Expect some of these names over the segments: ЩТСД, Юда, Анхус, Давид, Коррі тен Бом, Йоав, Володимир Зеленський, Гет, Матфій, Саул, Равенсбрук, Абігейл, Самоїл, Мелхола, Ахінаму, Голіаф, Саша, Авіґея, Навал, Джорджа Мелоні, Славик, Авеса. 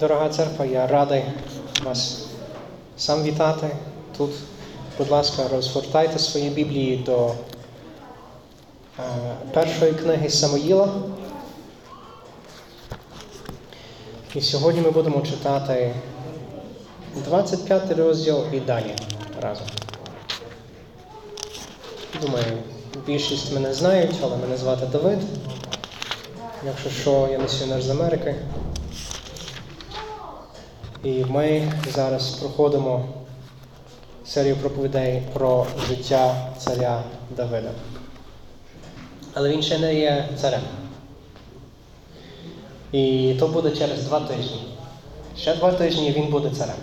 Дорога церква, я радий вас сам вітати тут. Будь ласка, розгортайте свої Біблії до першої книги Самоїла. І сьогодні ми будемо читати 25 розділ і далі разом. Думаю, більшість мене знають, але мене звати Давид. Якщо що, я місіонер з Америки. І ми зараз проходимо серію проповідей про життя царя Давида. Але він ще не є царем. І то буде через 2 тижні. Ще 2 тижні він буде царем.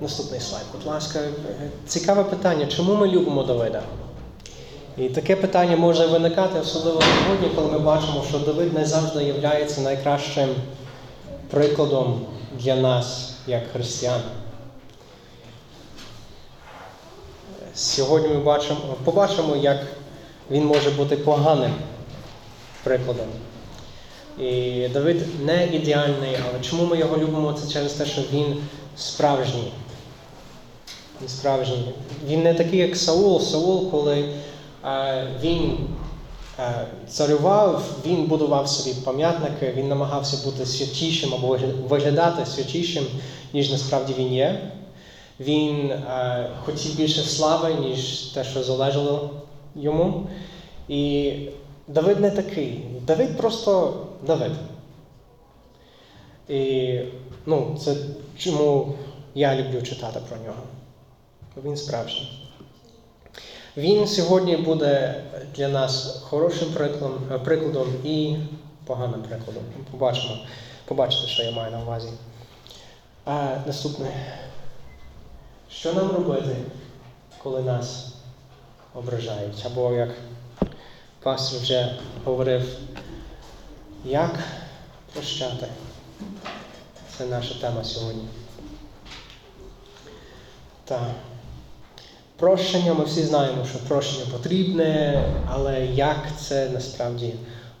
Наступний слайд, будь ласка. Цікаве питання, чому ми любимо Давида? І таке питання може виникати, особливо сьогодні, коли ми бачимо, що Давид не завжди є найкращим прикладом для нас, як християн. Сьогодні ми побачимо, як він може бути поганим прикладом. І Давид не ідеальний, але чому ми його любимо, це через те, що він справжній. Він не такий, як Саул. Саул, коли він царював, він будував собі пам'ятники, він намагався бути святішим або виглядати святішим, ніж насправді він є. Він хотів більше слави, ніж те, що залежало йому. І Давид не такий. Давид просто Давид. І це чому я люблю читати про нього. Він справжній. Він сьогодні буде для нас хорошим прикладом і поганим прикладом. Побачите, що я маю на увазі. Наступне. Що нам робити, коли нас ображають? Або, як пастор вже говорив, як прощати? Це наша тема сьогодні. Так. Прощення, ми всі знаємо, що прощення потрібне, але як це насправді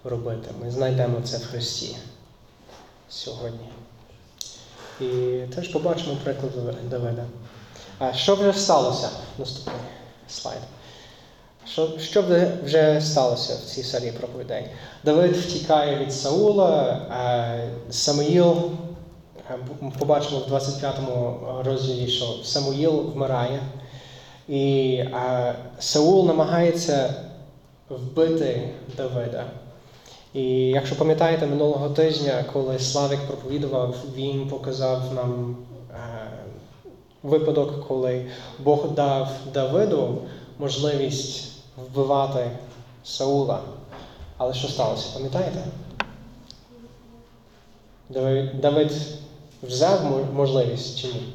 робити? Ми знайдемо це в Христі сьогодні. І теж побачимо приклад Давида. А що вже сталося? Наступний слайд. Що вже сталося в цій серії проповідей? Давид втікає від Саула, Самоїл, побачимо в 25-му розділі, що Самоїл вмирає. І Саул намагається вбити Давида. І якщо пам'ятаєте, минулого тижня, коли Славик проповідував, він показав нам випадок, коли Бог дав Давиду можливість вбивати Саула. Але що сталося, пам'ятаєте? Давид взяв можливість чи ні?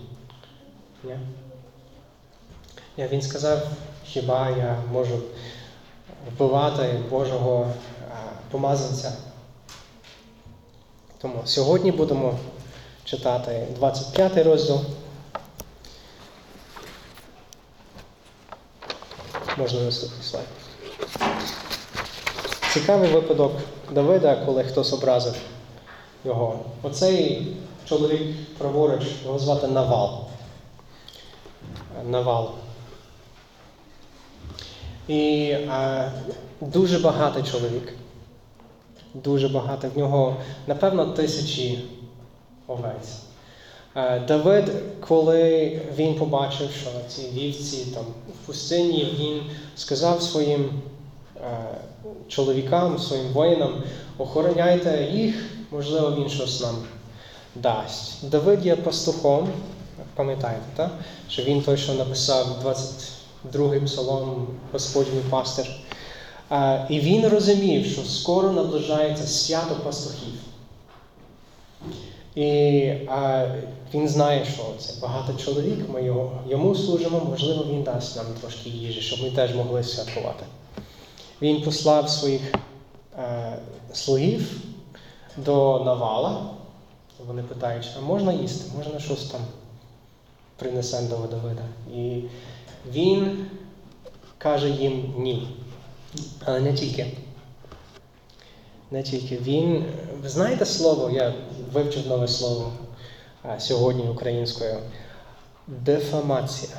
Ні? Він сказав, хіба я можу вбивати Божого помазанця. Тому сьогодні будемо читати 25 розділ. Можна наступний слайд. Цікавий випадок Давида, коли хтось образив його. Оцей чоловік праворуч, його звати Навал. І дуже багатий чоловік. Дуже багатий. В нього, напевно, тисячі овець. Давид, коли він побачив, що ці вівці там в пустині, він сказав своїм чоловікам, своїм воїнам, охороняйте їх, можливо, він щось нам дасть. Давид є пастухом, пам'ятаєте, так? Що він той, що написав 22-й псалом, Господь мій пастир. І він розумів, що скоро наближається свято пастухів. І він знає, що це багатий чоловік, ми йому служимо, можливо, він дасть нам трошки їжі, щоб ми теж могли святкувати. Він послав своїх слугів до Навала. Вони питають, а можна їсти, можна щось там принесемо до Давида. І він каже їм ні, але не тільки. Не тільки він. Ви знаєте слово, я вивчив нове слово сьогодні українською. Дефамація.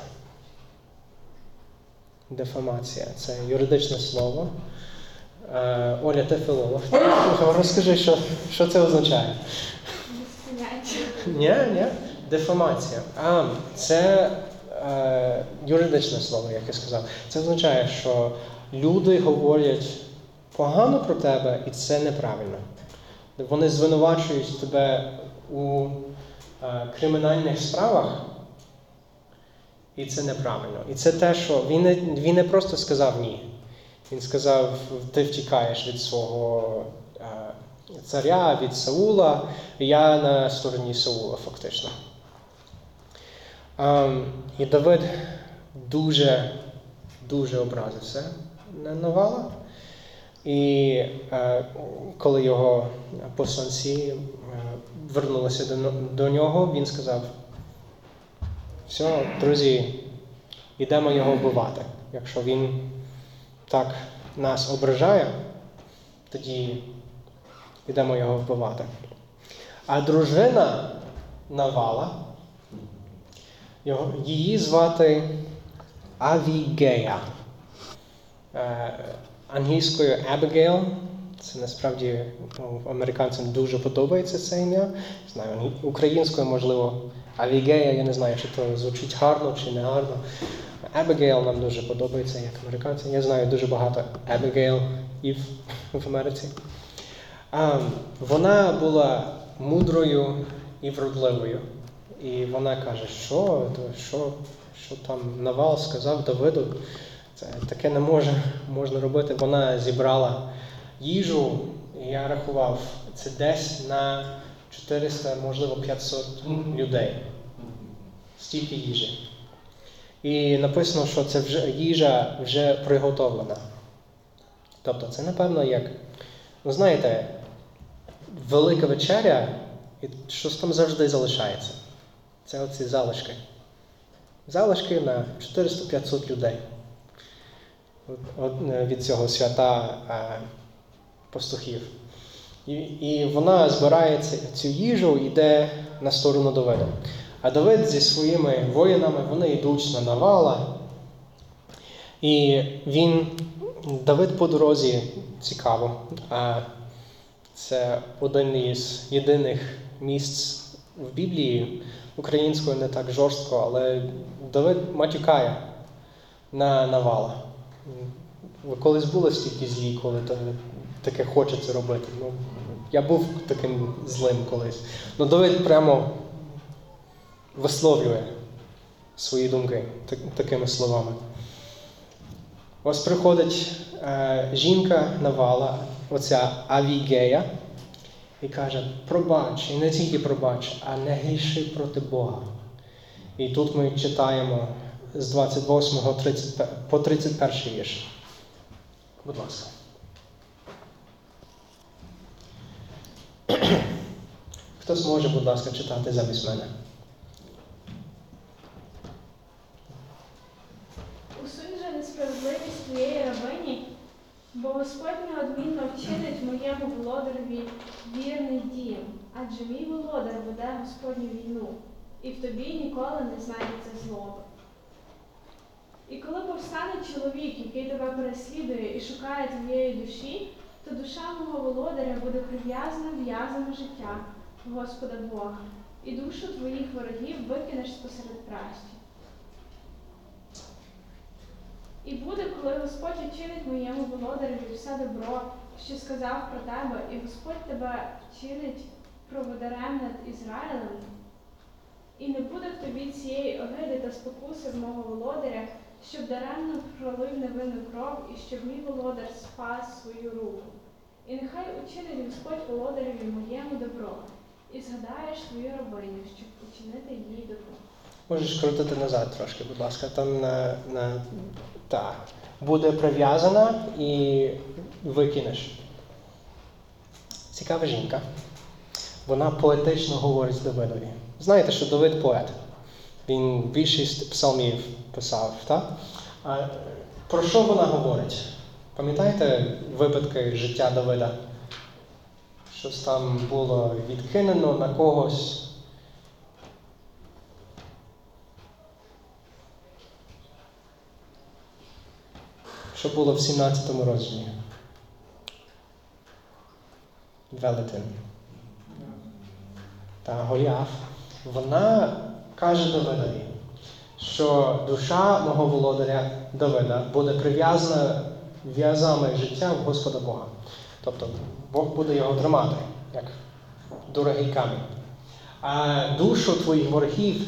Дефамація. Це юридичне слово. Оля, ти філолог. Розкажи, що це означає? Ні. Дефамація. Це юридичне слово, як я сказав. Це означає, що люди говорять погано про тебе, і це неправильно. Вони звинувачують тебе у кримінальних справах, і це неправильно. І це те, що він не просто сказав ні. Він сказав, ти втікаєш від свого царя, від Саула, і я на стороні Саула, фактично. І Давид дуже, дуже образився на Навала. І коли його посланці вернулися до нього, він сказав, все, друзі, йдемо його вбивати. Якщо він так нас ображає, тоді йдемо його вбивати. А дружина Навала, її звати Авіґея. Англійською Абігейл, це насправді американцям дуже подобається це ім'я. Знаю, українською, можливо, Авіґея, я не знаю, чи то звучить гарно, чи не гарно. Абігейл нам дуже подобається, як американцям. Я знаю дуже багато Абігейлів в Америці. Вона була мудрою і вродливою. І вона каже, що там Навал сказав Давиду. Це таке не можна робити. Вона зібрала їжу, і я рахував, це десь на 400, можливо, 500 людей. Стільки їжі. І написано, що це вже їжа вже приготовлена. Тобто це, напевно, як, знаєте, велика вечеря, і щось там завжди залишається. Це оці залишки. Залишки на 400-500 людей. Від цього свята пастухів. І вона збирає цю їжу і йде на сторону Давида. А Давид зі своїми воїнами, вони йдуть на Навала. І Давид по дорозі, цікаво, це один із єдиних місць в Біблії, українською не так жорстко, але Давид матюкає на Навала. Ви колись були стільки злі, коли таке хочеться робити? Ну, я був таким злим колись. Ну, Давид прямо висловлює свої думки такими словами. Ось приходить жінка Навала, оця Авіґея, і каже, пробач, і не тільки пробач, а не гріши проти Бога. І тут ми читаємо з 28 по 31 вірш. Будь ласка. Хтось може, будь ласка, читати замість мене? Усунь же несправедливість твоєї рабині, бо Господь неодмінно вчинить моєму володареві вірний дім, адже мій володар веде Господню війну, і в тобі ніколи не знайдеться злоби. І коли повстане чоловік, який тебе переслідує і шукає твоєї душі, то душа мого володаря буде прив'язана в'язами життя Господа Бога, і душу твоїх ворогів викинеш спосеред пращі. І буде, коли Господь вчинить моєму володареві все добро, що сказав про тебе, і Господь тебе вчинить проводарем над Ізраїлем, і не буде в тобі цієї огиди та спокуси в мого володаря, щоб даремно пролив невинну кров, і щоб мій володар спас свою руку. І нехай учинить Господь володареві моєму добро, і згадаєш свою рабиню, щоб учинити їй добро. Можеш крутити назад трошки, будь ласка. Там буде прив'язана і викинеш. Цікава жінка. Вона поетично говорить з Давидові. Знаєте, що Давид поет. Він більшість псалмів писав, так? А про що вона говорить? Пам'ятаєте випадки життя Давида? щось там було відкинено на когось. Що було в 17 розділі? Велетень. Та Голіаф. Вона каже Давидові, що душа мого володаря Давида буде прив'язана в'язами життя в Господа Бога. Тобто Бог буде його тримати, як дорогий камінь. А душу твоїх ворогів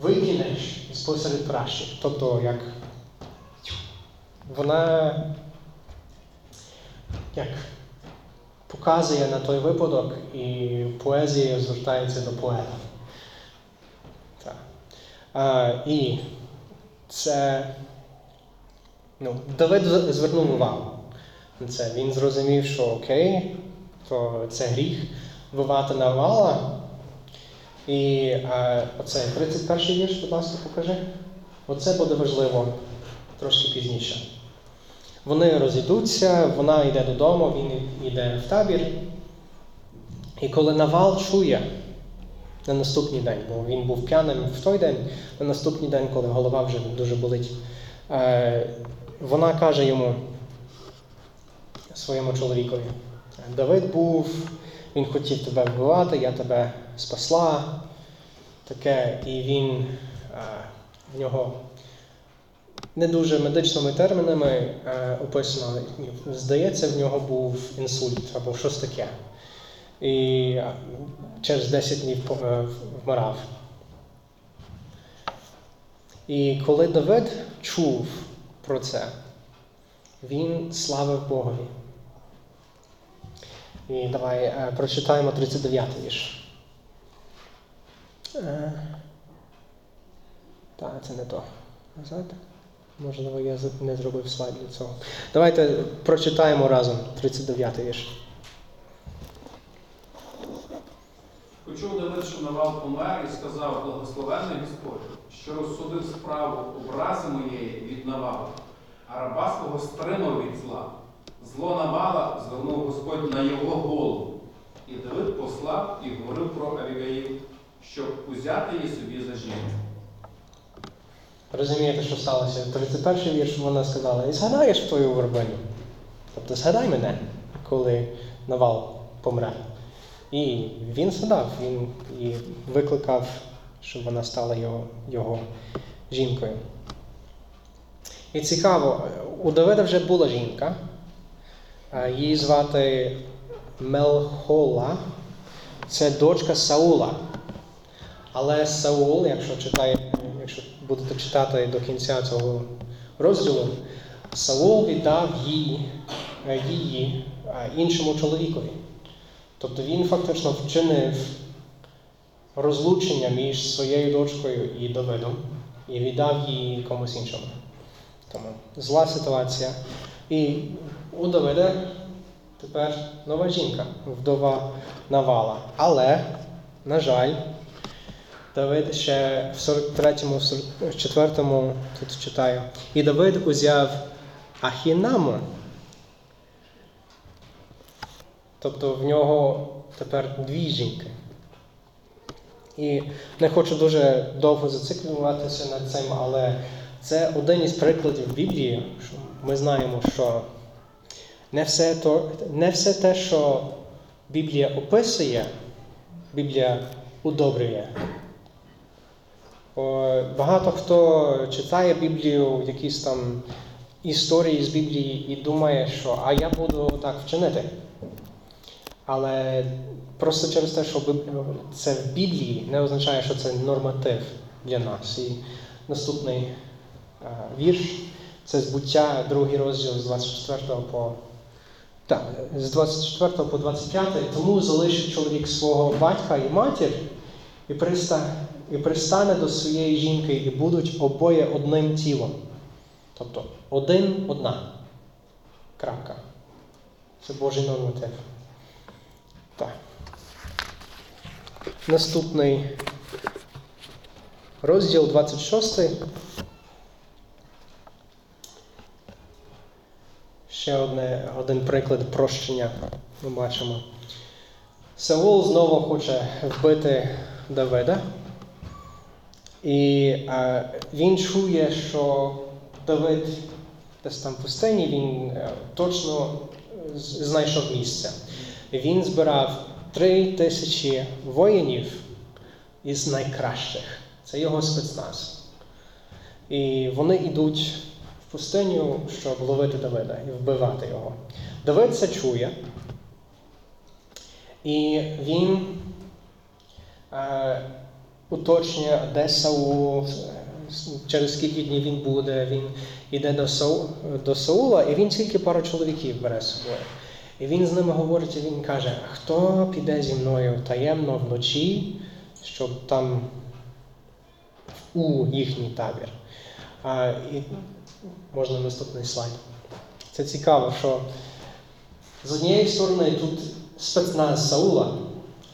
викинеш із посеред пращі. Тобто, як вона як показує на той випадок, і поезія звертається до поета. Так. І це Давид звернув увагу на це. Він зрозумів, що окей, то це гріх вбивати Навала. І оцей 31-й вірш, будь ласка, покажи. Оце буде важливо трошки пізніше. Вони розійдуться, вона йде додому, він йде в табір. І коли Навал чує на наступний день, бо він був п'яним в той день, на наступний день, коли голова вже дуже болить, вона каже йому, своєму чоловікові, Давид був, він хотів тебе вбивати, я тебе спасла, таке, і він в нього... Не дуже медичними термінами описано, здається, в нього був інсульт або щось таке. І через 10 днів вмирав. І коли Давид чув про це, він славив Богові. І давай прочитаємо 39-й вірш. Так, це не то. Назад. Можливо, я не зробив слайд для цього. Давайте прочитаємо разом 39-й вірш. Почув Давид, що Навал помер, і сказав: благословенний Господь, що розсудив справу образи моєї від Навала, а раба свого стримав від зла. Зло Навала звернув Господь на його голову. І Давид послав і говорив про Авіґеїл, щоб узяти її собі за жінку. Розумієте, що сталося? 31-й вірш вона сказала, і згадаєш твою вербину. Тобто згадай мене, коли Навал помре. І він згадав, він і викликав, щоб вона стала його жінкою. І цікаво, у Давида вже була жінка, її звати Мелхола, це дочка Саула. Але Саул, якщо будете читати до кінця цього розділу, Саул віддав її іншому чоловікові. Тобто він фактично вчинив розлучення між своєю дочкою і Давидом і віддав її комусь іншому. Тому зла ситуація. І у Давида тепер нова жінка, вдова Навала. Але, на жаль, Давид ще в 43-му, 44-му, тут читаю. І Давид узяв Ахінаму. Тобто в нього тепер дві жінки. І не хочу дуже довго зациклюватися над цим, але це один із прикладів Біблії, що ми знаємо, що не все те, що Біблія описує, Біблія удобрює. Багато хто читає Біблію, якісь там історії з Біблії і думає, що «а я буду так вчинити». Але просто через те, що це в Біблії, не означає, що це норматив для нас. І наступний вірш – це «Буття», другий розділ з 24 по 25. «Тому залишив чоловік свого батька і матір, і пристане до своєї жінки, і будуть обоє одним тілом». Тобто, один – одна. Крапка. Це Божий норматив. Так. Наступний розділ, 26-й. ще один приклад прощення ми бачимо. Саул знову хоче вбити Давида. І він чує, що Давид десь там в пустині, він точно знайшов місце. Він збирав 3000 воїнів із найкращих. Це його спецназ. І вони йдуть в пустиню, щоб ловити Давида і вбивати його. Давид це чує. І він уточнює, де Саул, через скільки днів він буде. Він йде до Саула, і він тільки пару чоловіків бере з собою. І він з ними говорить, і він каже, хто піде зі мною таємно вночі, щоб там у їхній табір. І можна наступний слайд. Це цікаво, що з однієї сторони тут спецназ Саула,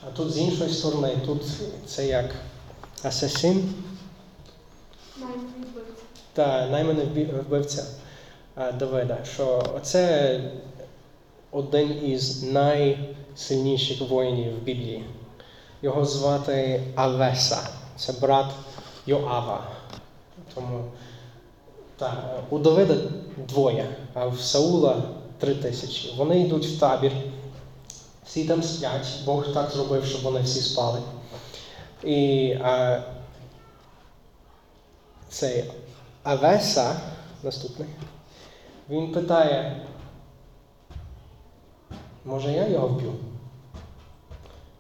а тут з іншої сторони, тут це як асасин. Найманий вбивця. Так, найманий вбивця Давида. Що це один із найсильніших воїнів в Біблії. Його звати Авеса. Це брат Йоава. Тому у Давида 2, а в Саула 3000. Вони йдуть в табір. Всі там сплять. Бог так зробив, щоб вони всі спали. І цей Авеса, наступний, він питає, може я його вб'ю?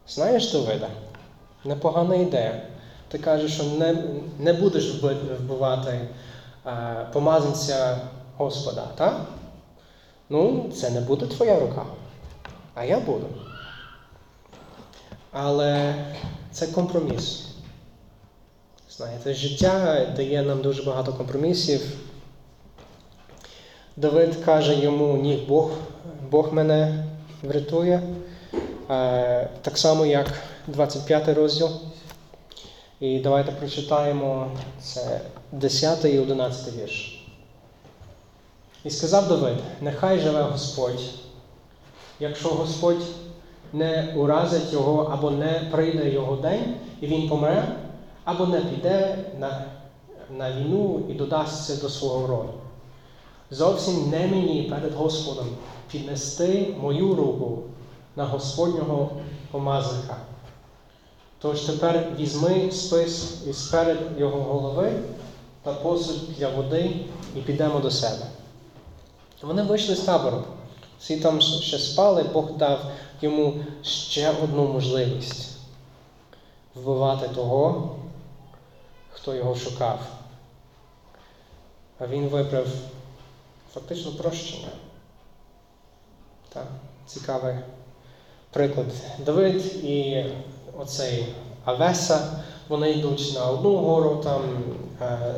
Знаєш, Давида, непогана ідея. Ти кажеш, що не будеш вбивати помазанця Господа, так? Ну, це не буде твоя рука. А я буду. Але це компроміс. Знаєте, життя дає нам дуже багато компромісів. Давид каже йому, ні, Бог мене врятує. Так само, як 25 розділ. І давайте прочитаємо це 10 і 11 вірш. І сказав Давид, нехай живе Господь, якщо Господь не уразить його, або не прийде його день, і він помре, або не піде на війну і додасться до свого роду. Зовсім не мені перед Господом піднести мою руку на Господнього помазника. Тож тепер візьми спис із перед його голови та посуд для води і підемо до себе. Вони вийшли з табору. Всі там ще спали, Бог дав йому ще одну можливість вбивати того, хто його шукав. А він вибрав фактично прощення. Так, цікавий приклад. Давид і оцей Авеса, вони йдуть на одну гору, там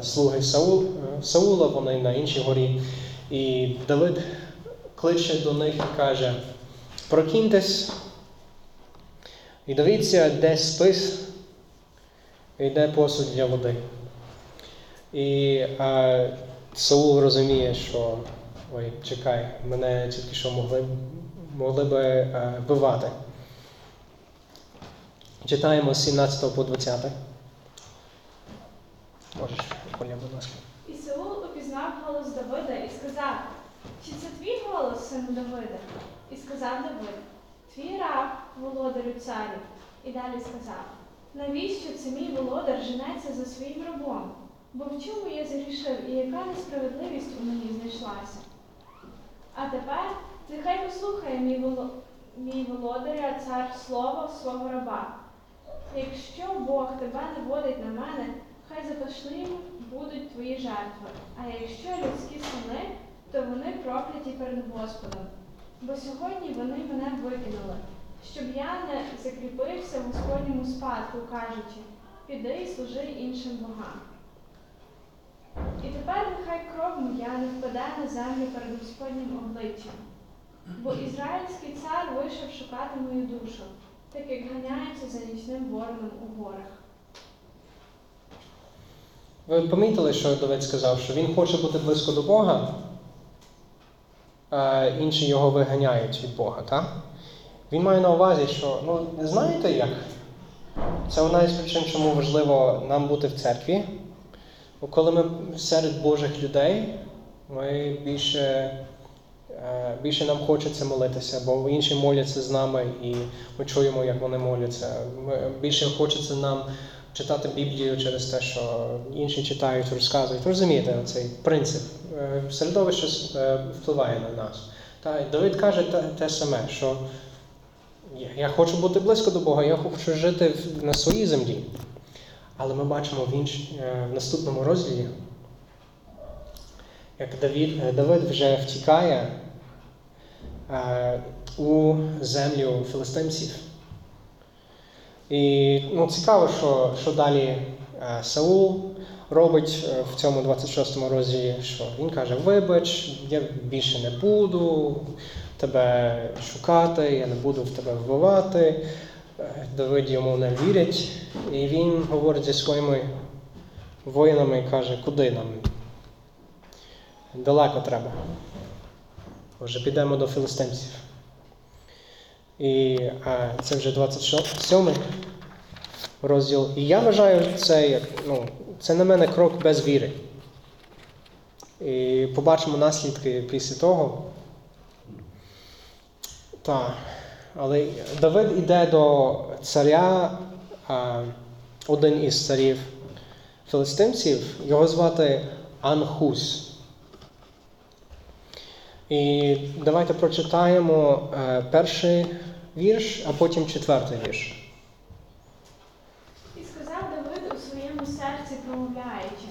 слуги Саула, вони на іншій горі. І Давид кличе до них і каже, прокиньтесь і дивіться, де спис і де посуд для води. І Саул розуміє, що ой, чекай, мене тільки що могли би вбивати. Читаємо з 17 по 20. Можеш, Оля, будь ласка. І Саул упізнав голос Давида і сказав, чи це твій голос, сину Давида? І сказав Давид, твій раб, володарю царю. І далі сказав, навіщо це мій володар женеться за своїм рабом? Бо в чому я згрішив і яка несправедливість у мені знайшлася? А тепер нехай послухає мій володаря цар слово свого раба. Якщо Бог тебе наводить на мене, хай запашним будуть твої жертви. А якщо людські сини, то вони прокляті перед Господом. Бо сьогодні вони мене викинули, щоб я не закріпився в Господньому спадку, кажучи, піди і служи іншим богам. І тепер нехай кров моя не впаде на землю перед Господнім обличчям. Бо ізраїльський цар вийшов шукати мою душу, так як ганяється за нічним вороном у горах. Ви помітили, що Давид сказав, що він хоче бути близько до Бога? інші його виганяють від Бога. Так? Він має на увазі, що, знаєте як? Це одна із причин, чому важливо нам бути в церкві. Бо коли ми серед Божих людей, ми більше нам хочеться молитися, бо інші моляться з нами і ми чуємо, як вони моляться. Більше хочеться нам читати Біблію через те, що інші читають, розказують. Розумієте, цей принцип. Середовище впливає на нас. Та Давид каже те саме, що я хочу бути близько до Бога, я хочу жити на своїй землі. Але ми бачимо в наступному розділі, як Давид вже втікає у землю філистимців. І цікаво, що далі Саул робить в цьому 26 розділі, що він каже: вибач, я більше не буду тебе шукати, я не буду в тебе вбивати. Давид йому не вірить, і він говорить зі своїми воїнами і каже: куди нам? Далеко треба. Вже підемо до філистимців. І це вже 27 розділ. І я вважаю, це на мене крок без віри. І побачимо наслідки після того. Так. Але Давид іде до царя, один із царів філистимців, його звати Анхус. І давайте прочитаємо перший вірш, а потім четвертий вірш. І сказав Давид у своєму серці, промовляючи: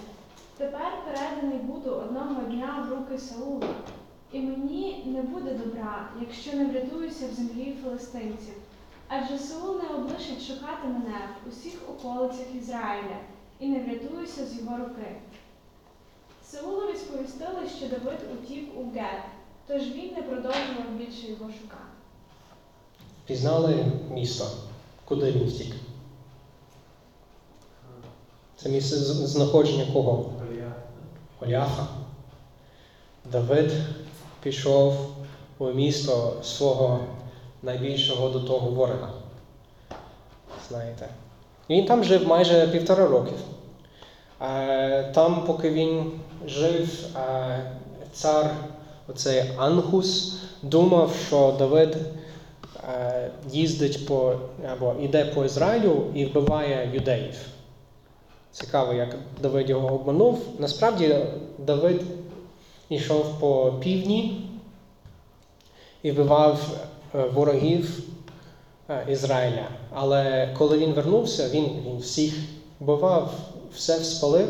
тепер переданий буду одного дня в руки Саула, і мені не буде добра, якщо не врятуюся в землі філистимців. Адже Саул не облишить шукати мене в усіх околицях Ізраїля, і не врятуюся з його руки. Саулові сповістили, що Давид утік у Гет, тож він не продовжував більше його шукати. Пізнали місто, куди він втік? Це місце знаходження кого? Оліафа. Давид пішов у місто свого найбільшого до того ворога. Знаєте. Він там жив майже 1,5 роки. Там, поки він жив, цар оцей Анхус думав, що Давид їздить або йде по Ізраїлю і вбиває юдеїв. Цікаво, як Давид його обманув. Насправді Давид йшов по півдні і вбивав ворогів Ізраїля. Але коли він вернувся, він всіх вбивав, все спалив.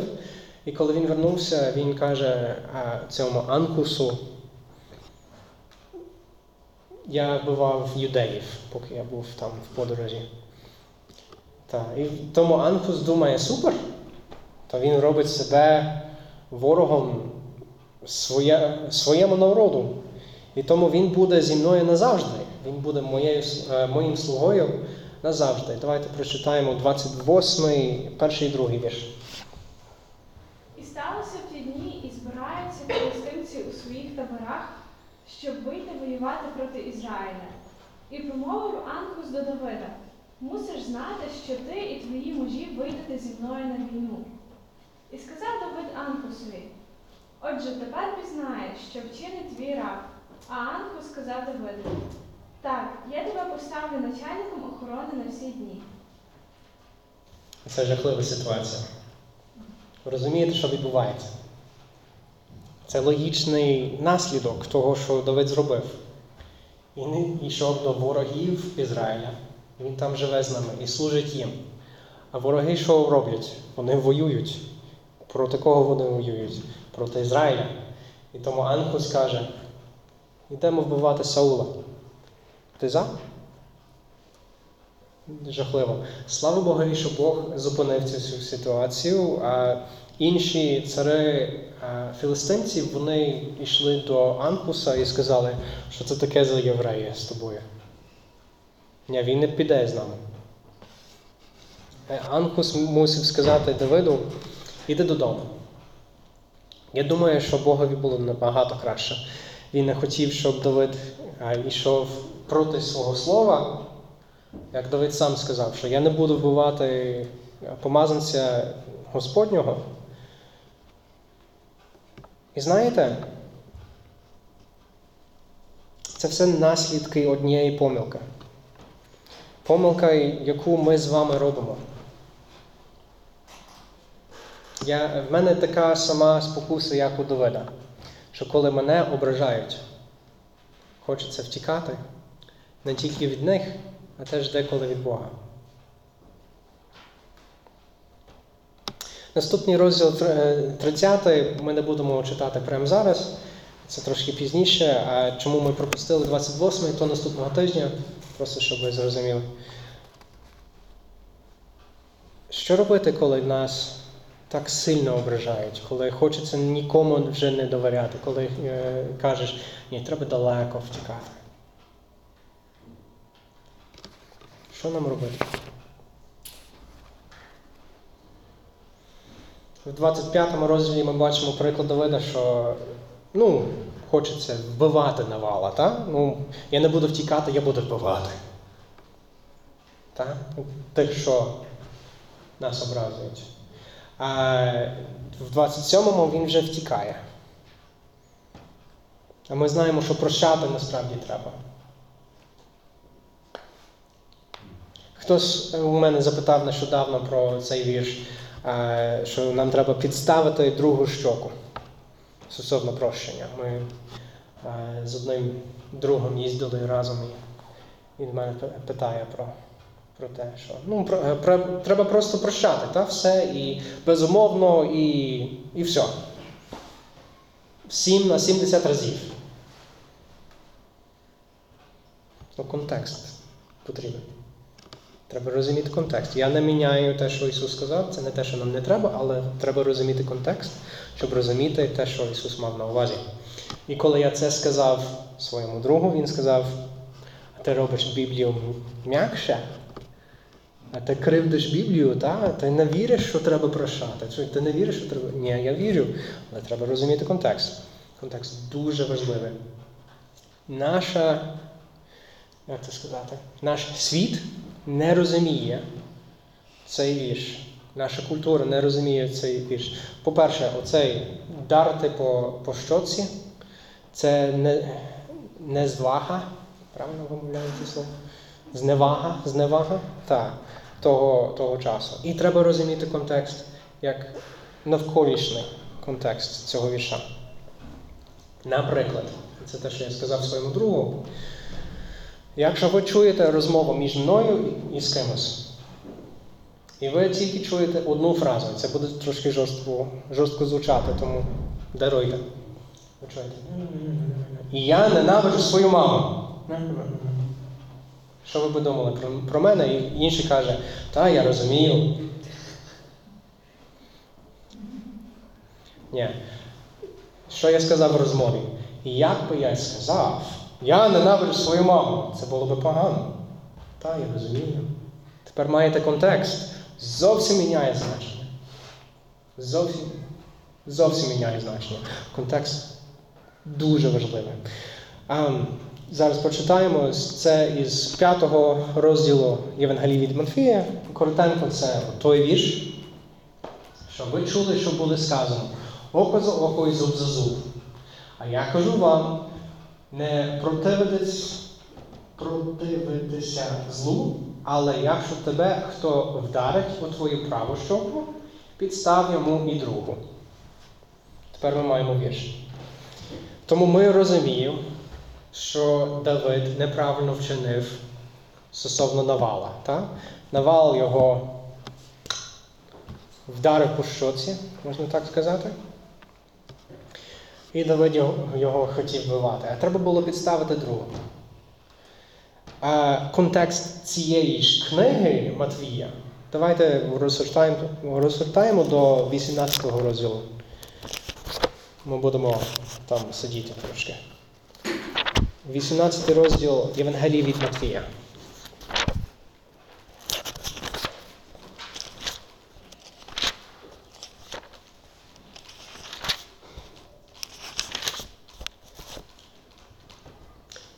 І коли він вернувся, він каже цьому Анхусу: я вбивав юдеїв, поки я був там в подорожі. І тому Анхус думає: супер! Та він робить себе ворогом своєму народу. І тому він буде зі мною назавжди. Він буде моїм слугою назавжди. Давайте прочитаємо 28-й, перший і другий вірш. І сталося в ті дні, і збираються філистимці у своїх таборах, щоб вийти воювати проти Ізраїля. І промовив Анхус до Давида: мусиш знати, що ти і твої мужі вийдете зі мною на війну. І сказав Давид Анхусові: отже, тепер пізнаєш, що вчинить твій раб. А Анхус сказав Давиду: так, я тебе поставлю начальником охорони на всі дні. Це жахлива ситуація. Ви розумієте, що відбувається? Це логічний наслідок того, що Давид зробив. Він йшов до ворогів Ізраїля. Він там живе з нами і служить їм. А вороги що роблять? Вони воюють. Проти кого вони воюють? Проти Ізраїля. І тому Анхус каже: йдемо вбивати Саула. Ти за? Жахливо. Слава Богові, що Бог зупинив цю ситуацію. А інші цари філистимців, вони йшли до Анхуса і сказали, що це таке за євреї з тобою. Ні, він не піде з нами. Анхус мусив сказати Давиду: іди додому. Я думаю, що Богові було набагато краще, він не хотів, щоб Давид йшов проти свого слова, як Давид сам сказав, що я не буду вбивати помазанця Господнього. І знаєте, це все наслідки однієї помилки. Помилка, яку ми з вами робимо. В мене така сама спокуса, як у Давида, що коли мене ображають, хочеться втікати не тільки від них, а теж деколи від Бога. Наступний розділ 30 ми не будемо читати прямо зараз, це трошки пізніше, а чому ми пропустили 28-й, то наступного тижня, просто щоб ви зрозуміли. Що робити, коли нас так сильно ображають, коли хочеться нікому вже не довіряти, коли кажеш, ні, треба далеко втікати? Що нам робити? В 25-му розділі ми бачимо приклад Давида, що хочеться вбивати Навала, так? Я не буду втікати, я буду вбивати. Так? Тих, що нас образують. А в 27-му він вже втікає. А ми знаємо, що прощати насправді треба. Хтось у мене запитав нещодавно про цей вірш, що нам треба підставити другу щоку стосовно прощення. Ми з одним другом їздили разом, і він мене питає про те, що треба просто прощати, та все, і безумовно, і все. 7 на 70 разів. Контекст потрібен. Треба розуміти контекст. Я не міняю те, що Ісус сказав, це не те, що нам не треба, але треба розуміти контекст, щоб розуміти те, що Ісус мав на увазі. І коли я це сказав своєму другу, він сказав, ти робиш Біблію м'якше, а ти кривдиш Біблію, та? Ти не віриш, що треба прощати. Ти не віриш, що треба... Ні, я вірю, але треба розуміти контекст. Контекст дуже важливий. Наш світ не розуміє цей вірш. Наша культура не розуміє цей вірш. По-перше, оцей дарти по щоці – це не звага, правильно вимовляю ці слова? Зневага того часу. І треба розуміти контекст як навколишній контекст цього вірша. Наприклад, це те, що я сказав своєму другу, якщо ви чуєте розмову між мною і з кимось, і ви тільки чуєте одну фразу, це буде трошки жорстко звучати, тому даруйте. Ви чуєте? І я ненавиджу свою маму. Що ви подумали про мене? І інший каже, та, я розумію. Ні. Що я сказав в розмові? І як би я сказав, я ненавиджу свою маму. Це було би погано. Та, я розумію. Тепер маєте контекст. Зовсім міняє значення. Зовсім міняє значення. Контекст дуже важливий. Зараз прочитаємо. Це із 5-го розділу Євангелії від Матфія. Коротенько це той вірш, що ви чули, що було сказано. Око за око і зуб за зуб. А я кажу вам, не противитися злу, але якщо тебе хто вдарить у твою праву щоку, підстав йому і другу. Тепер ми маємо вірш. Тому ми розуміємо, що Давид неправильно вчинив стосовно Навала. Та? Навал його вдарив по щоці, можна так сказати. І Давид його хотів вбивати. А треба було підставити другого. А контекст цієї ж книги Матвія, давайте розгортаємо до 18-го розділу. Ми будемо там сидіти трошки. 18-й розділ Євангелії від Матвія.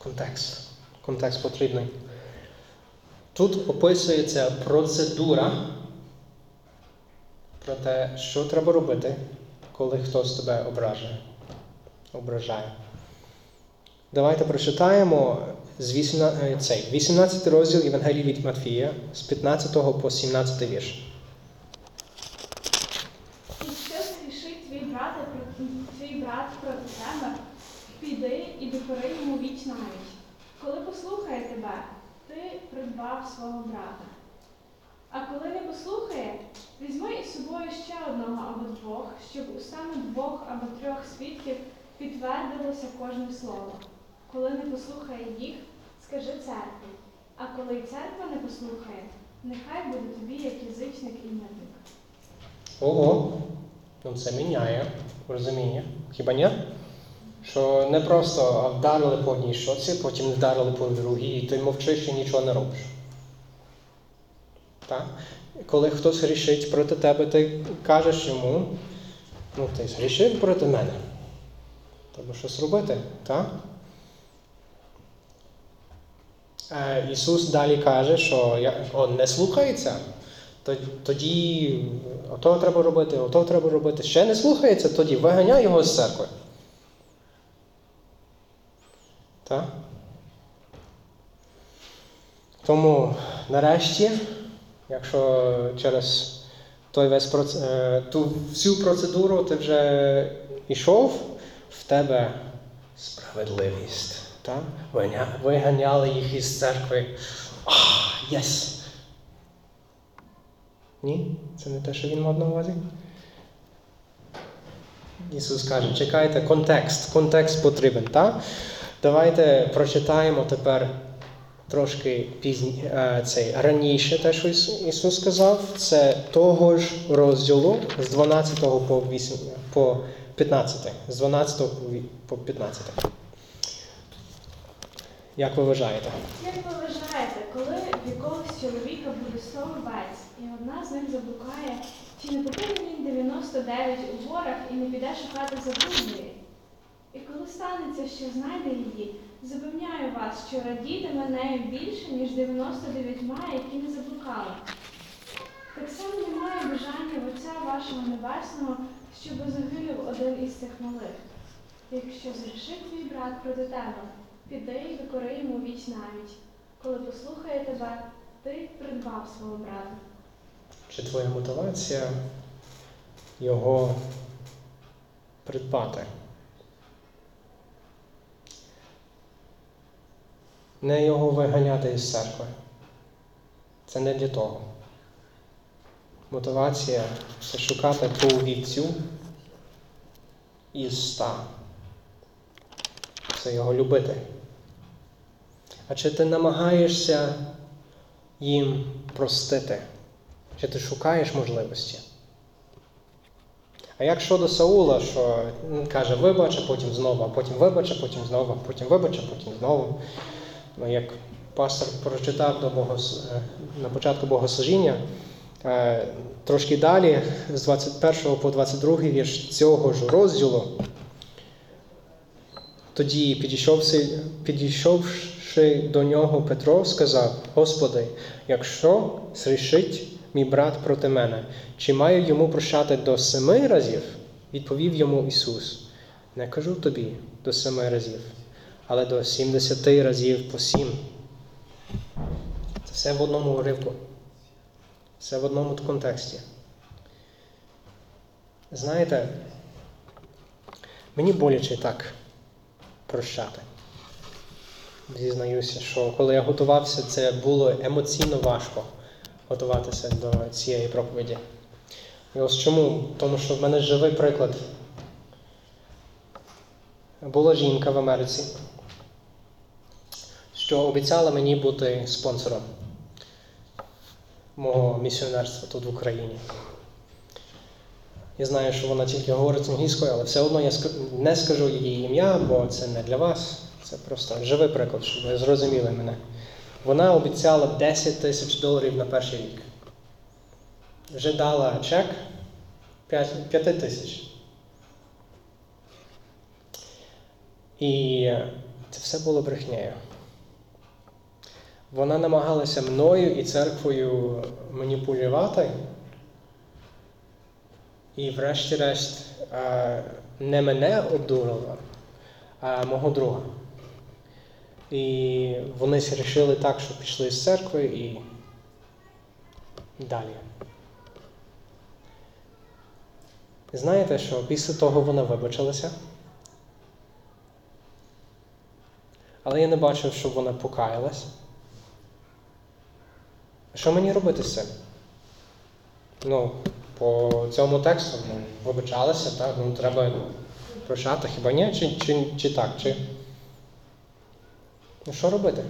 Контекст. Контекст потрібний. Тут описується процедура про те, що треба робити, коли хтось тебе ображає. Давайте прочитаємо 18 розділ Євангелії від Матфія з 15 по 17 вірш. І що зрішить твій брат проти тебе, піди і докори йому вічна мить. Коли послухає тебе, ти придбав свого брата. А коли не послухає, візьми із собою ще одного або двох, щоб у саме двох або трьох свідків підтвердилося кожне слово. Коли не послухає їх, скажи церкві. А коли й церква не послухає, нехай буде тобі як язичник і митник. Ого! Ну це міняє розуміння. Хіба ні? Що не просто вдарили по одній щоці, потім не вдарили по другій, і ти мовчиш і нічого не робиш. Так? Коли хтось грішить проти тебе, ти кажеш йому, ну ти грішив проти мене. Треба щось робити, так? Ісус далі каже, що не слухається, тоді ото треба робити, ще не слухається, тоді виганяй його з церкви. Так? Тому нарешті, якщо через ту всю процедуру ти вже йшов, в тебе справедливість. Так? Виганяли їх із церкви. Єс! Ні? Це не те, що він мав на увазі? Ісус каже, чекайте, контекст потрібен, так? Давайте прочитаємо тепер трошки раніше те, що Ісус сказав. Це того ж розділу з 12 по 15. З 12 по 15. Як ви вважаєте? Коли в якогось чоловіка буде 100 овець, і одна з них заблукає, чи не покине він 99 у горах і не піде шукати заблудної? І коли станеться, що знайде її, запевняю вас, що радітиме нею більше, ніж 99, які не заблукали. Так само немає бажання в Отця вашого Небесного, щоби загинув один із цих малих. Якщо зрішив твій брат проти тебе, піди і докори йому віч навіть. Коли послухає тебе, ти придбав свого брата. Чи твоя мотивація його придбати? Не його виганяти із церкви. Це не для того. Мотивація – це шукати по вівцю із 100. Це його любити. А чи ти намагаєшся їм простити? Чи ти шукаєш можливості? А як щодо Саула, що він каже «вибач, а потім знову», а потім «вибач, а потім знову», а потім «вибач, а потім знову». Ну, як пастор прочитав на початку богослужіння, трошки далі, з 21 по 22 вірш цього ж розділу, тоді, підійшовши до нього, Петро сказав, «Господи, якщо зрішить мій брат проти мене, чи маю йому прощати до 7 разів?» Відповів йому Ісус, «Не кажу тобі до 7 разів, але до 70 разів по 7. Це все в одному уривку. Все в одному контексті. Знаєте, мені боляче так прощати. Зізнаюся, що коли я готувався, це було емоційно важко готуватися до цієї проповіді. І ось чому? Тому що в мене живий приклад. Була жінка в Америці, що обіцяла мені бути спонсором мого місіонерства тут в Україні. Я знаю, що вона тільки говорить англійською, але все одно я не скажу її ім'я, бо це не для вас. Це просто живий приклад, щоб ви зрозуміли мене. Вона обіцяла $10,000 на перший рік. Вже дала чек 5 тисяч. І це все було брехнею. Вона намагалася мною і церквою маніпулювати і врешті-решт не мене обдурила, а мого друга. І вони вирішили так, що пішли з церкви і далі. Знаєте, що після того вона вибачилася? Але я не бачив, щоб вона покаялась. Що мені робити з цим? По цьому тексту вибачалася, так? Треба прощати, хіба ні? Чи так? Що робити?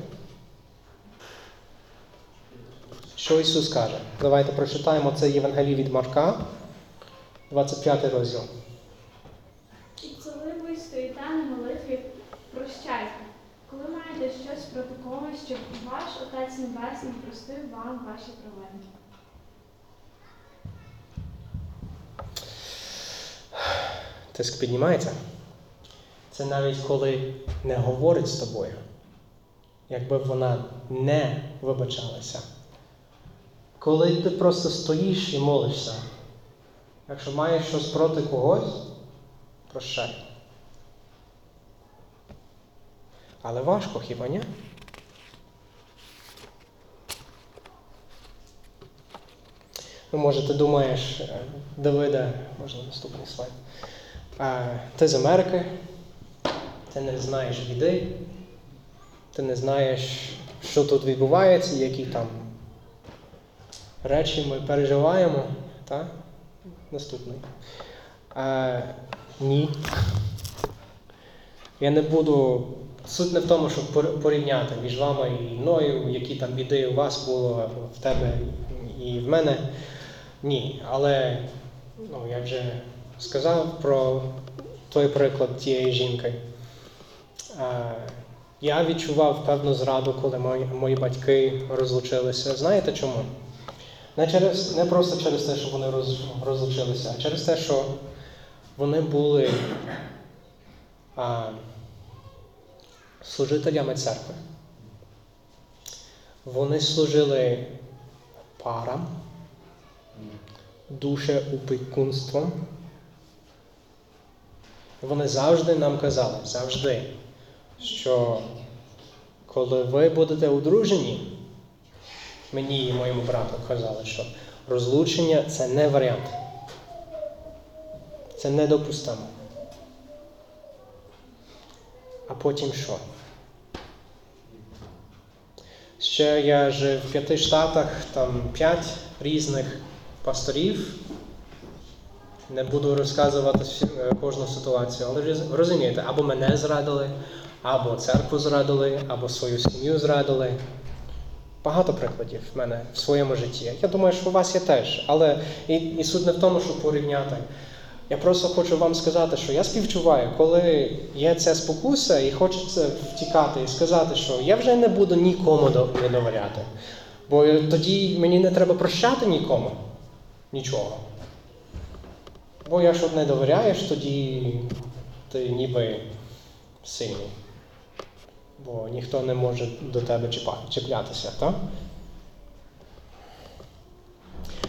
Що Ісус каже? Давайте прочитаємо це Євангеліє від Марка, 25 розділ. І коли ви стоїте на молитві, прощайте. Коли маєте щось проти когось, щоб ваш Отець Небесний простив вам ваші провини. Тиск піднімається. Це навіть коли не говорить з тобою. Якби вона не вибачалася. Коли ти просто стоїш і молишся, якщо маєш щось проти когось, прощай. Але важко, хіба ні? Може, ти думаєш, Давиде, можна наступний слайд, ти з Америки, ти не знаєш біди, ти не знаєш, що тут відбувається, які там речі ми переживаємо, так? Наступний. Ні. Я не буду... Суть не в тому, щоб порівняти між вами і мною, які там біди у вас було, в тебе і в мене. Ні. Але, я вже сказав про той приклад тієї жінки. Я відчував певну зраду, коли мої батьки розлучилися. Знаєте чому? Не просто через те, що вони розлучилися, а через те, що вони були служителями церкви. Вони служили парам, душеупікунством. Вони завжди нам казали, що коли ви будете одружені, мені і моєму брату казали, що розлучення – це не варіант. Це недопустимо. А потім що? Ще я жив в 5 штатах, там 5 різних пасторів. Не буду розказувати кожну ситуацію, але розумієте, або мене зрадили, або церкву зрадили, або свою сім'ю зрадили. Багато прикладів в мене в своєму житті. Я думаю, що у вас є теж. Але і суть не в тому, щоб порівняти. Я просто хочу вам сказати, що я співчуваю, коли є ця спокуса і хочеться втікати і сказати, що я вже не буду нікому не довіряти. Бо тоді мені не треба прощати нікому. Нічого. Бо якщо не довіряєш, тоді ти ніби сильний. Бо ніхто не може до тебе чіплятися, так?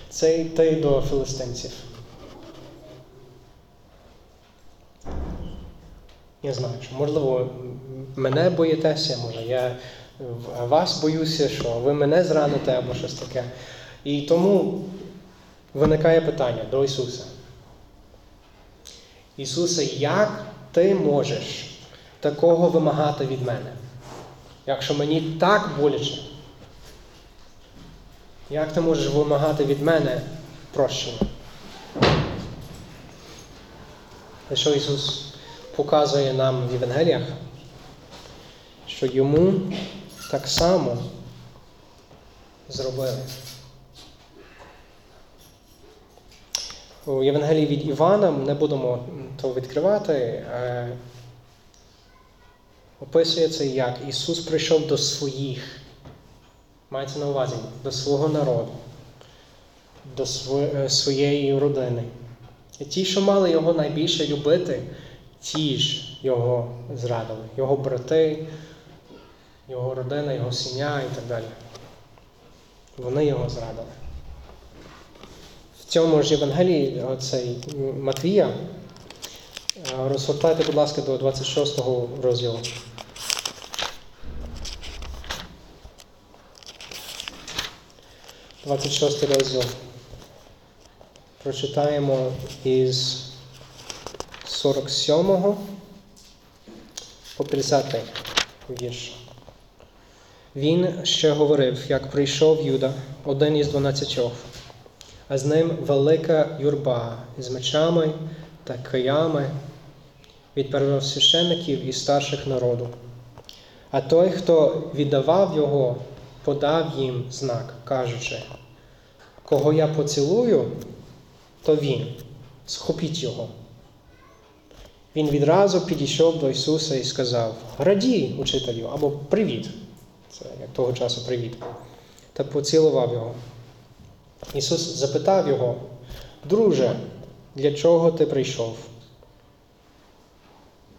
Це йти до філістинців. Я знаю, що, можливо, мене боїтеся, може, я вас боюся, що ви мене зрадите або щось таке. І тому виникає питання до Ісуса. Ісусе, як ти можеш такого вимагати від мене? Якщо мені так боляче, як ти можеш вимагати від мене прощення? І що Ісус показує нам в Євангеліях? Що йому так само зробили. У Євангелії від Івана, не будемо то відкривати, описується, як Ісус прийшов до своїх, мається на увазі, до свого народу, до своєї родини. І ті, що мали Його найбільше любити, ті ж його зрадили. Його брати, його родина, його сім'я і так далі. Вони його зрадили. В цьому ж Євангелії Матвія, розгортайте, будь ласка, до 26 розділу. Прочитаємо із 47 по 50 вірш. Він ще говорив, як прийшов Юда, один із 12, а з ним велика юрба з мечами та киями від первосвящеників і старших народу. А той, хто віддавав його, подав їм знак, кажучи: кого я поцілую, то він, схопіть його. Він відразу підійшов до Ісуса і сказав: радій, учителю, або привіт. Це як того часу привіт. Та поцілував його. Ісус запитав його: друже, для чого ти прийшов?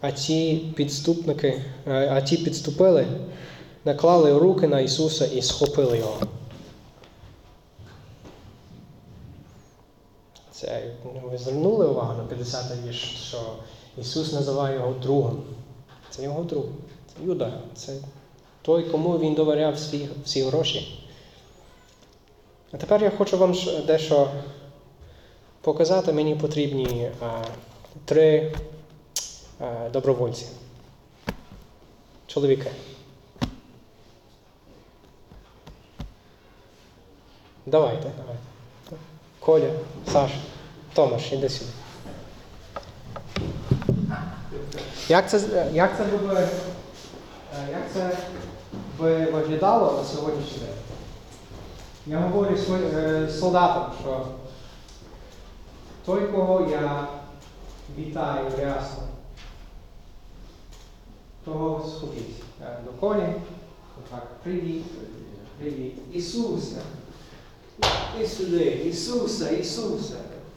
А ті підступили, наклали руки на Ісуса і схопили його. Це, ви звернули увагу на 50-й вірш, що Ісус називає його другом. Це його друг. Це Юда. Це той, кому він довіряв всі гроші. А тепер я хочу вам дещо показати. Мені потрібні три добровольці. Чоловіки. Давайте. Коля, Саш, Томаш, іди сюди. Як це би виглядало на сьогоднішній день? Я говорю солдатам, що той, кого я вітаю рясно, того схопіть. До Колі, отак, привіт. Ісусе.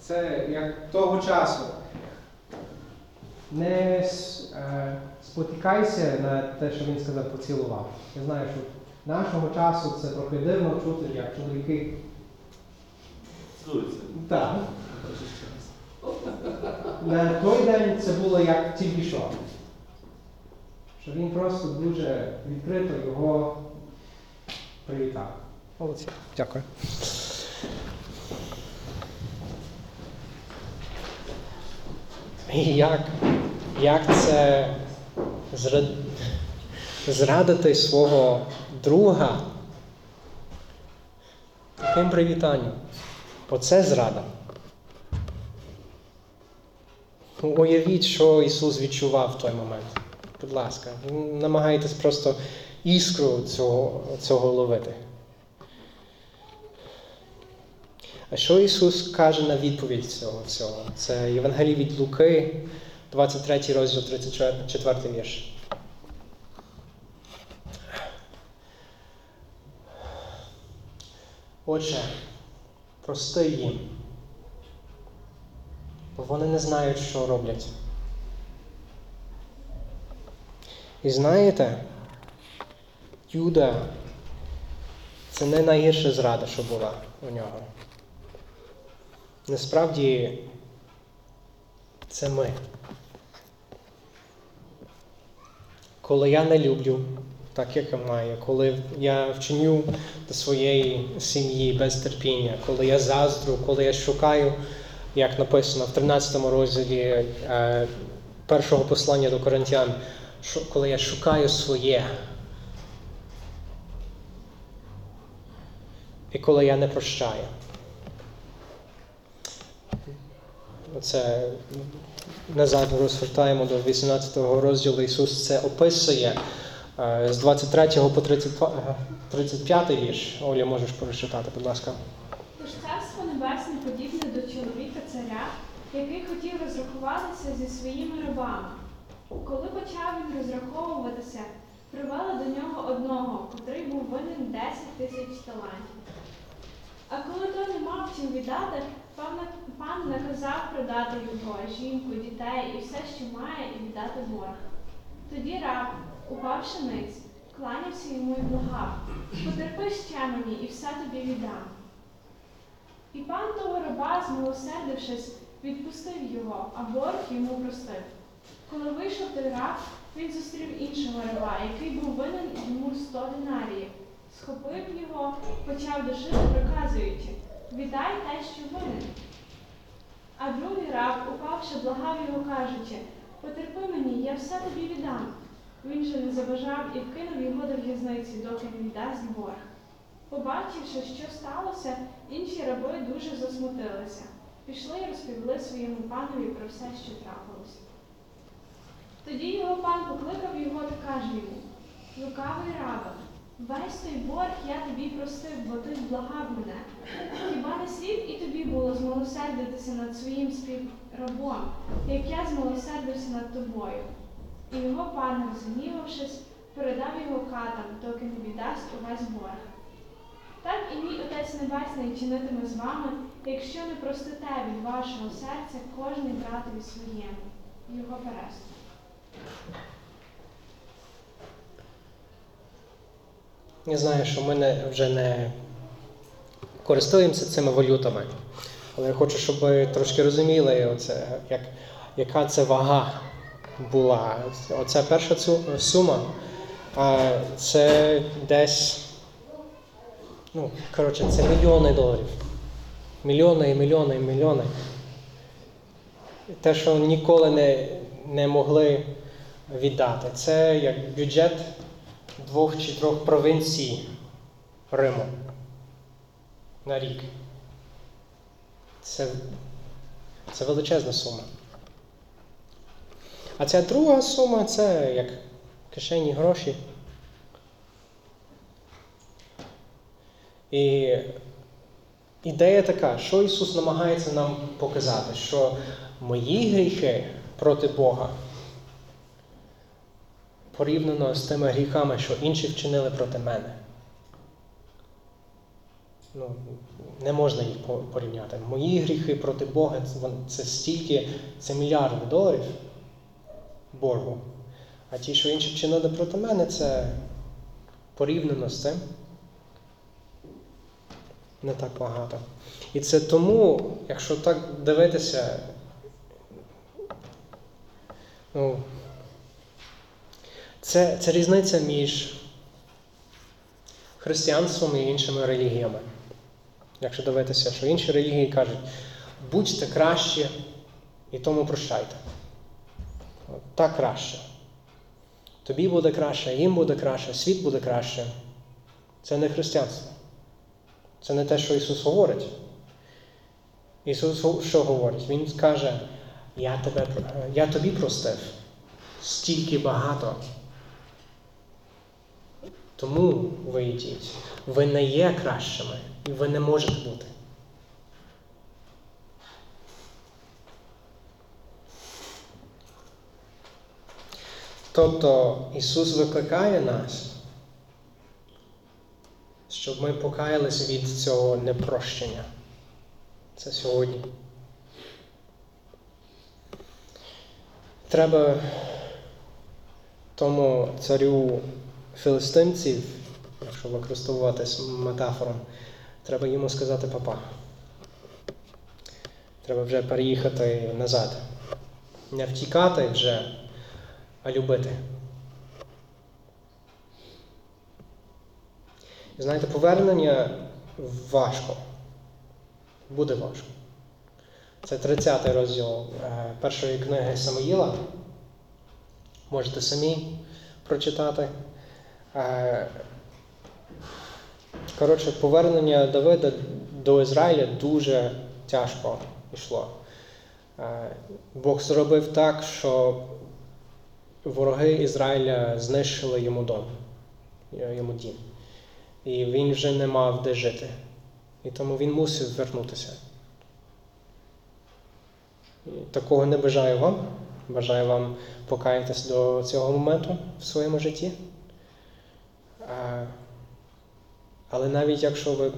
Це як того часу. Не спотикайся на те, що він сказав, поцілував. Я знаю, що нашого часу це трохи дивно чути, як чоловіки цілуються. Так. На той день це було як тільки що. Що він просто дуже відкрито його привітав. Молодці. Дякую. І як це зрадити свого друга таким привітанням? Бо це зрада. Уявіть, що Ісус відчував в той момент. Будь ласка, намагайтесь просто іскру цього ловити. А що Ісус каже на відповідь цього всього? Це Євангелій від Луки, 23 розділ, 34 вірш. Отже, прости їм, бо вони не знають, що роблять. І знаєте, Юда – це не найгірша зрада, що була у нього. Насправді, це ми. Коли я не люблю, так як я маю, коли я вчиню до своєї сім'ї без терпіння, коли я заздрю, коли я шукаю, як написано в 13 розділі першого послання до Коринтян, коли я шукаю своє, і коли я не прощаю. Це назад розгортаємо до 18 розділу. Ісус це описує з 23 по 35 вірш. Оля, можеш прочитати, будь ласка. Тож царство небесне подібне до чоловіка царя, який хотів розрахуватися зі своїми рабами. Коли почав він розраховуватися, привели до нього одного, котрий був винен 10 тисяч талантів. А коли той не мав чим віддати, Пан наказав продати його, жінку, дітей і все, що має, і віддати борг. Тоді раб, упавши ниць, кланявся йому і благав: «Потерпи ще мені, і все тобі віддам». І пан того раба, змилосердившись, відпустив його, а борг йому простив. Коли вийшов той раб, він зустрів іншого раба, який був винен йому 100 динаріїв. Схопив його, почав душити, проказуючи: «Віддай те, що винен». А другий раб, упавши, благав його, кажучи: «Потерпи мені, я все тобі віддам». Він же не забажав і вкинув його до в'язниці, доки не віддасть борг. Побачивши, що сталося, інші раби дуже засмутилися. Пішли і розповіли своєму панові про все, що трапилося. Тоді його пан покликав його та каже йому: «Лукавий рабе, весь той борг я тобі простив, бо ти благав мене. Хіба не слід і тобі було змилосердитися над своїм співрабом, як я змилосердився над тобою?» І його пан, розгнівавшись, передав його катам, доки не віддасть увесь борг. Так і мій Отець Небесний чинитиме з вами, якщо не простите від вашого серця кожний братові своєму». Його переступ. Я знаю, що ми вже не користуємося цими валютами, але я хочу, щоб ви трошки розуміли, оце, яка це вага була. Оця перша сума, це десь, це мільйони доларів. Мільйони і мільйони і мільйони. Те, що ніколи не могли віддати. Це як бюджет 2 чи 3 провінцій Риму на рік. Це величезна сума. А ця друга сума – це як кишені гроші. І ідея така, що Ісус намагається нам показати, що мої гріхи проти Бога порівняно з тими гріхами, що інші вчинили проти мене. Не можна їх порівняти. Мої гріхи проти Бога – це стільки, це мільярди доларів боргу. А ті, що інші вчинили проти мене, це порівняно з тим не так багато. І це тому, якщо так дивитися, це різниця між християнством і іншими релігіями. Якщо дивитися, що інші релігії кажуть: будьте краще і тому прощайте. Так краще. Тобі буде краще, їм буде краще, світ буде краще. Це не християнство. Це не те, що Ісус говорить. Ісус що говорить? Він каже: я тобі простив стільки багато. Тому ви йдіть. Ви не є кращими. І ви не можете бути. Тобто Ісус викликає нас, щоб ми покаялись від цього непрощення. Це сьогодні. Треба тому царю філістимців, якщо використовуватись метафором, треба йому сказати: «Папа, треба вже переїхати назад. Не втікати вже, а любити». Знаєте, повернення важко. Буде важко. Це 30-й розділ першої книги Самоїла. Можете самі прочитати. Коротше, повернення Давида до Ізраїля дуже тяжко йшло. Бог зробив так, що вороги Ізраїля знищили йому дім. І він вже не мав де жити. І тому він мусив вернутися. Такого не бажаю вам. Бажаю вам покаятись до цього моменту в своєму житті. Але навіть якщо ви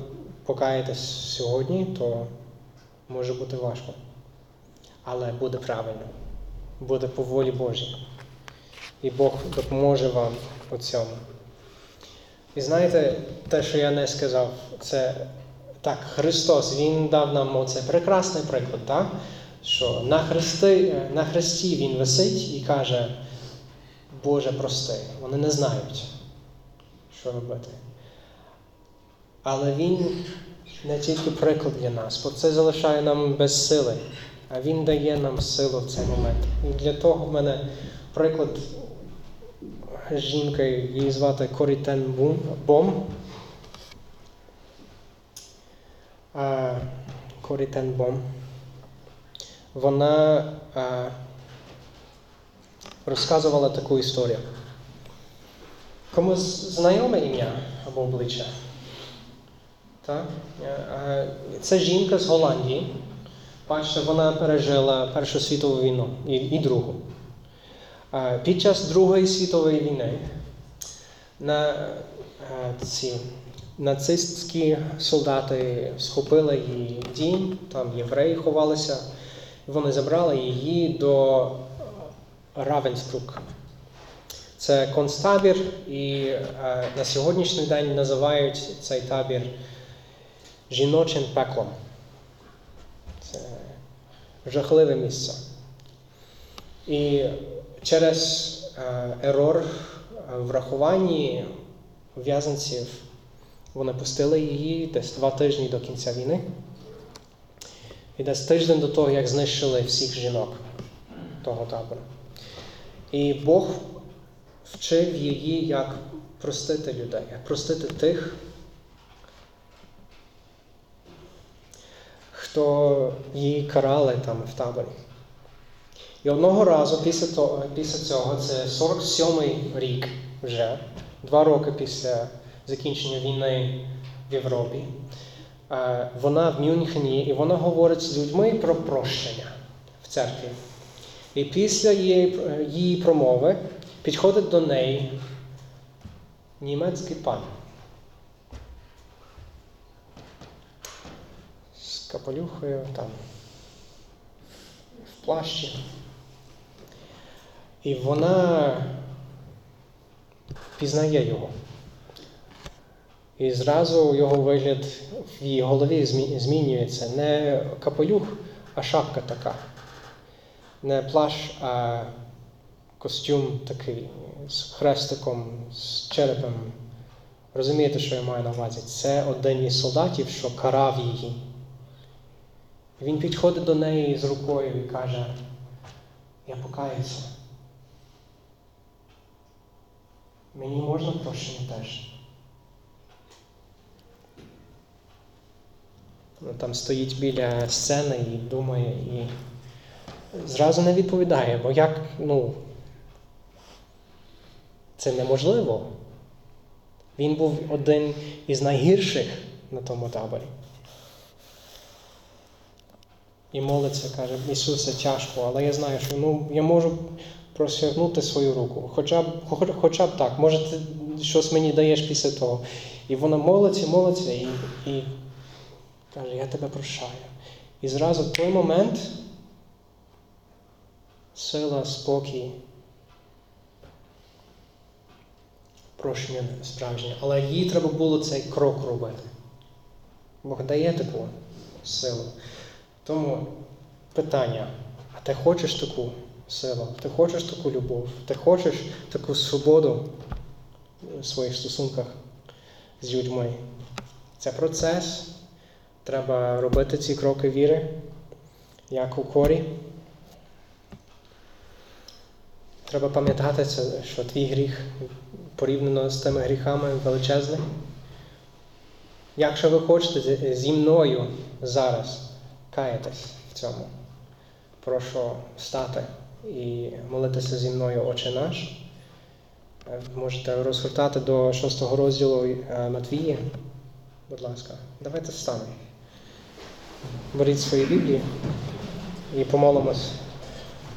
покаєтесь сьогодні, то Може бути важко, але буде правильно, буде по волі Божій. І Бог допоможе вам у цьому. І знаєте, те, що я не сказав, це так, Христос, Він дав нам оцей прекрасний приклад, так? Що на хресті Він висить і каже: Боже, прости, вони не знають, що робити. Але Він не тільки приклад для нас, бо це залишає нам без сили, а Він дає нам силу в цей момент. І для того в мене приклад жінки, її звати Коррі тен Бом. Коррі тен Бом. Вона розказувала таку історію. Комусь знайоме ім'я або обличчя? Так? Це жінка з Голландії. Бачите, вона пережила Першу світову війну і Другу. Під час Другої світової війни нацистські солдати схопили її дім, там євреї ховалися. Вони забрали її до Равенсбрук. Це концтабір, і на сьогоднішній день називають цей табір жіночим пеклом. Це жахливе місце. І через ерор в рахуванні в'язанців вони пустили її десь 2 тижні до кінця війни. І десь тиждень до того, як знищили всіх жінок того табору. І Бог вчив її, як простити людей, як простити тих, хто її карали там в таборі. І одного разу після цього, це 47-й рік вже, 2 роки після закінчення війни в Європі, вона в Мюнхені, і вона говорить з людьми про прощення в церкві. І після її промови підходить до неї німецький пан з капелюхою там, в плащі. І вона пізнає його. І зразу його вигляд в її голові змінюється. Не капелюх, а шапка така. Не плащ, а костюм такий з хрестиком, з черепом. Розумієте, що я маю на увазі? Це один із солдатів, що карав її. Він підходить до неї з рукою і каже: я покаюся. Мені можна прощення теж? Там стоїть біля сцени і думає, і зразу не відповідає, бо як, це неможливо. Він був один із найгірших на тому таборі. І молиться, каже: Ісусе, тяжко, але я знаю, що я можу просягнути свою руку. Хоча б так, може ти щось мені даєш після того. І вона молиться, і каже: я тебе прощаю. І зразу в той момент сила, спокій, прощення справжнє. Але їй треба було цей крок робити. Бог дає таку силу. Тому питання: а ти хочеш таку силу? Ти хочеш таку любов? Ти хочеш таку свободу в своїх стосунках з людьми? Це процес. Треба робити ці кроки віри, як у Коррі. Треба пам'ятати, що твій гріх порівняно з тими гріхами величезний. Якщо ви хочете зі мною зараз каятись в цьому, прошу встати і молитися зі мною «Отче наш». Можете розгортати до 6-го розділу Матвії. Будь ласка, давайте встанемо. Беріть свої Біблії і помолимось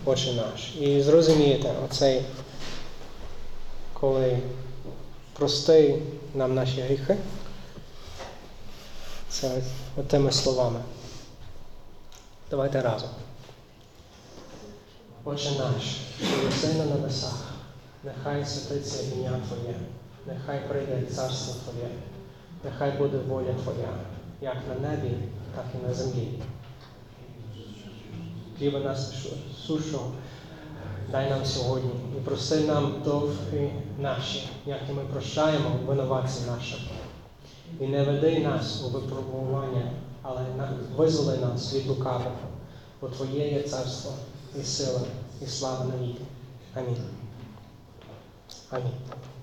«Отче наш». І зрозумієте оцей, коли прости нам наші гріхи, це отими словами. Давайте разом. Отче наш, що єси на небесах, нехай святиться ім'я Твоє, нехай прийде царство Твоє, нехай буде воля Твоя, як на небі, так і на землі. Хліба нас сушого дай нам сьогодні і прости нам довги наші, як і ми прощаємо винуватців нашим. І не веди нас у випробування, але визволи нас від лукавого, бо Твоє є царство і сила, і слава навіки. Амінь. Амінь.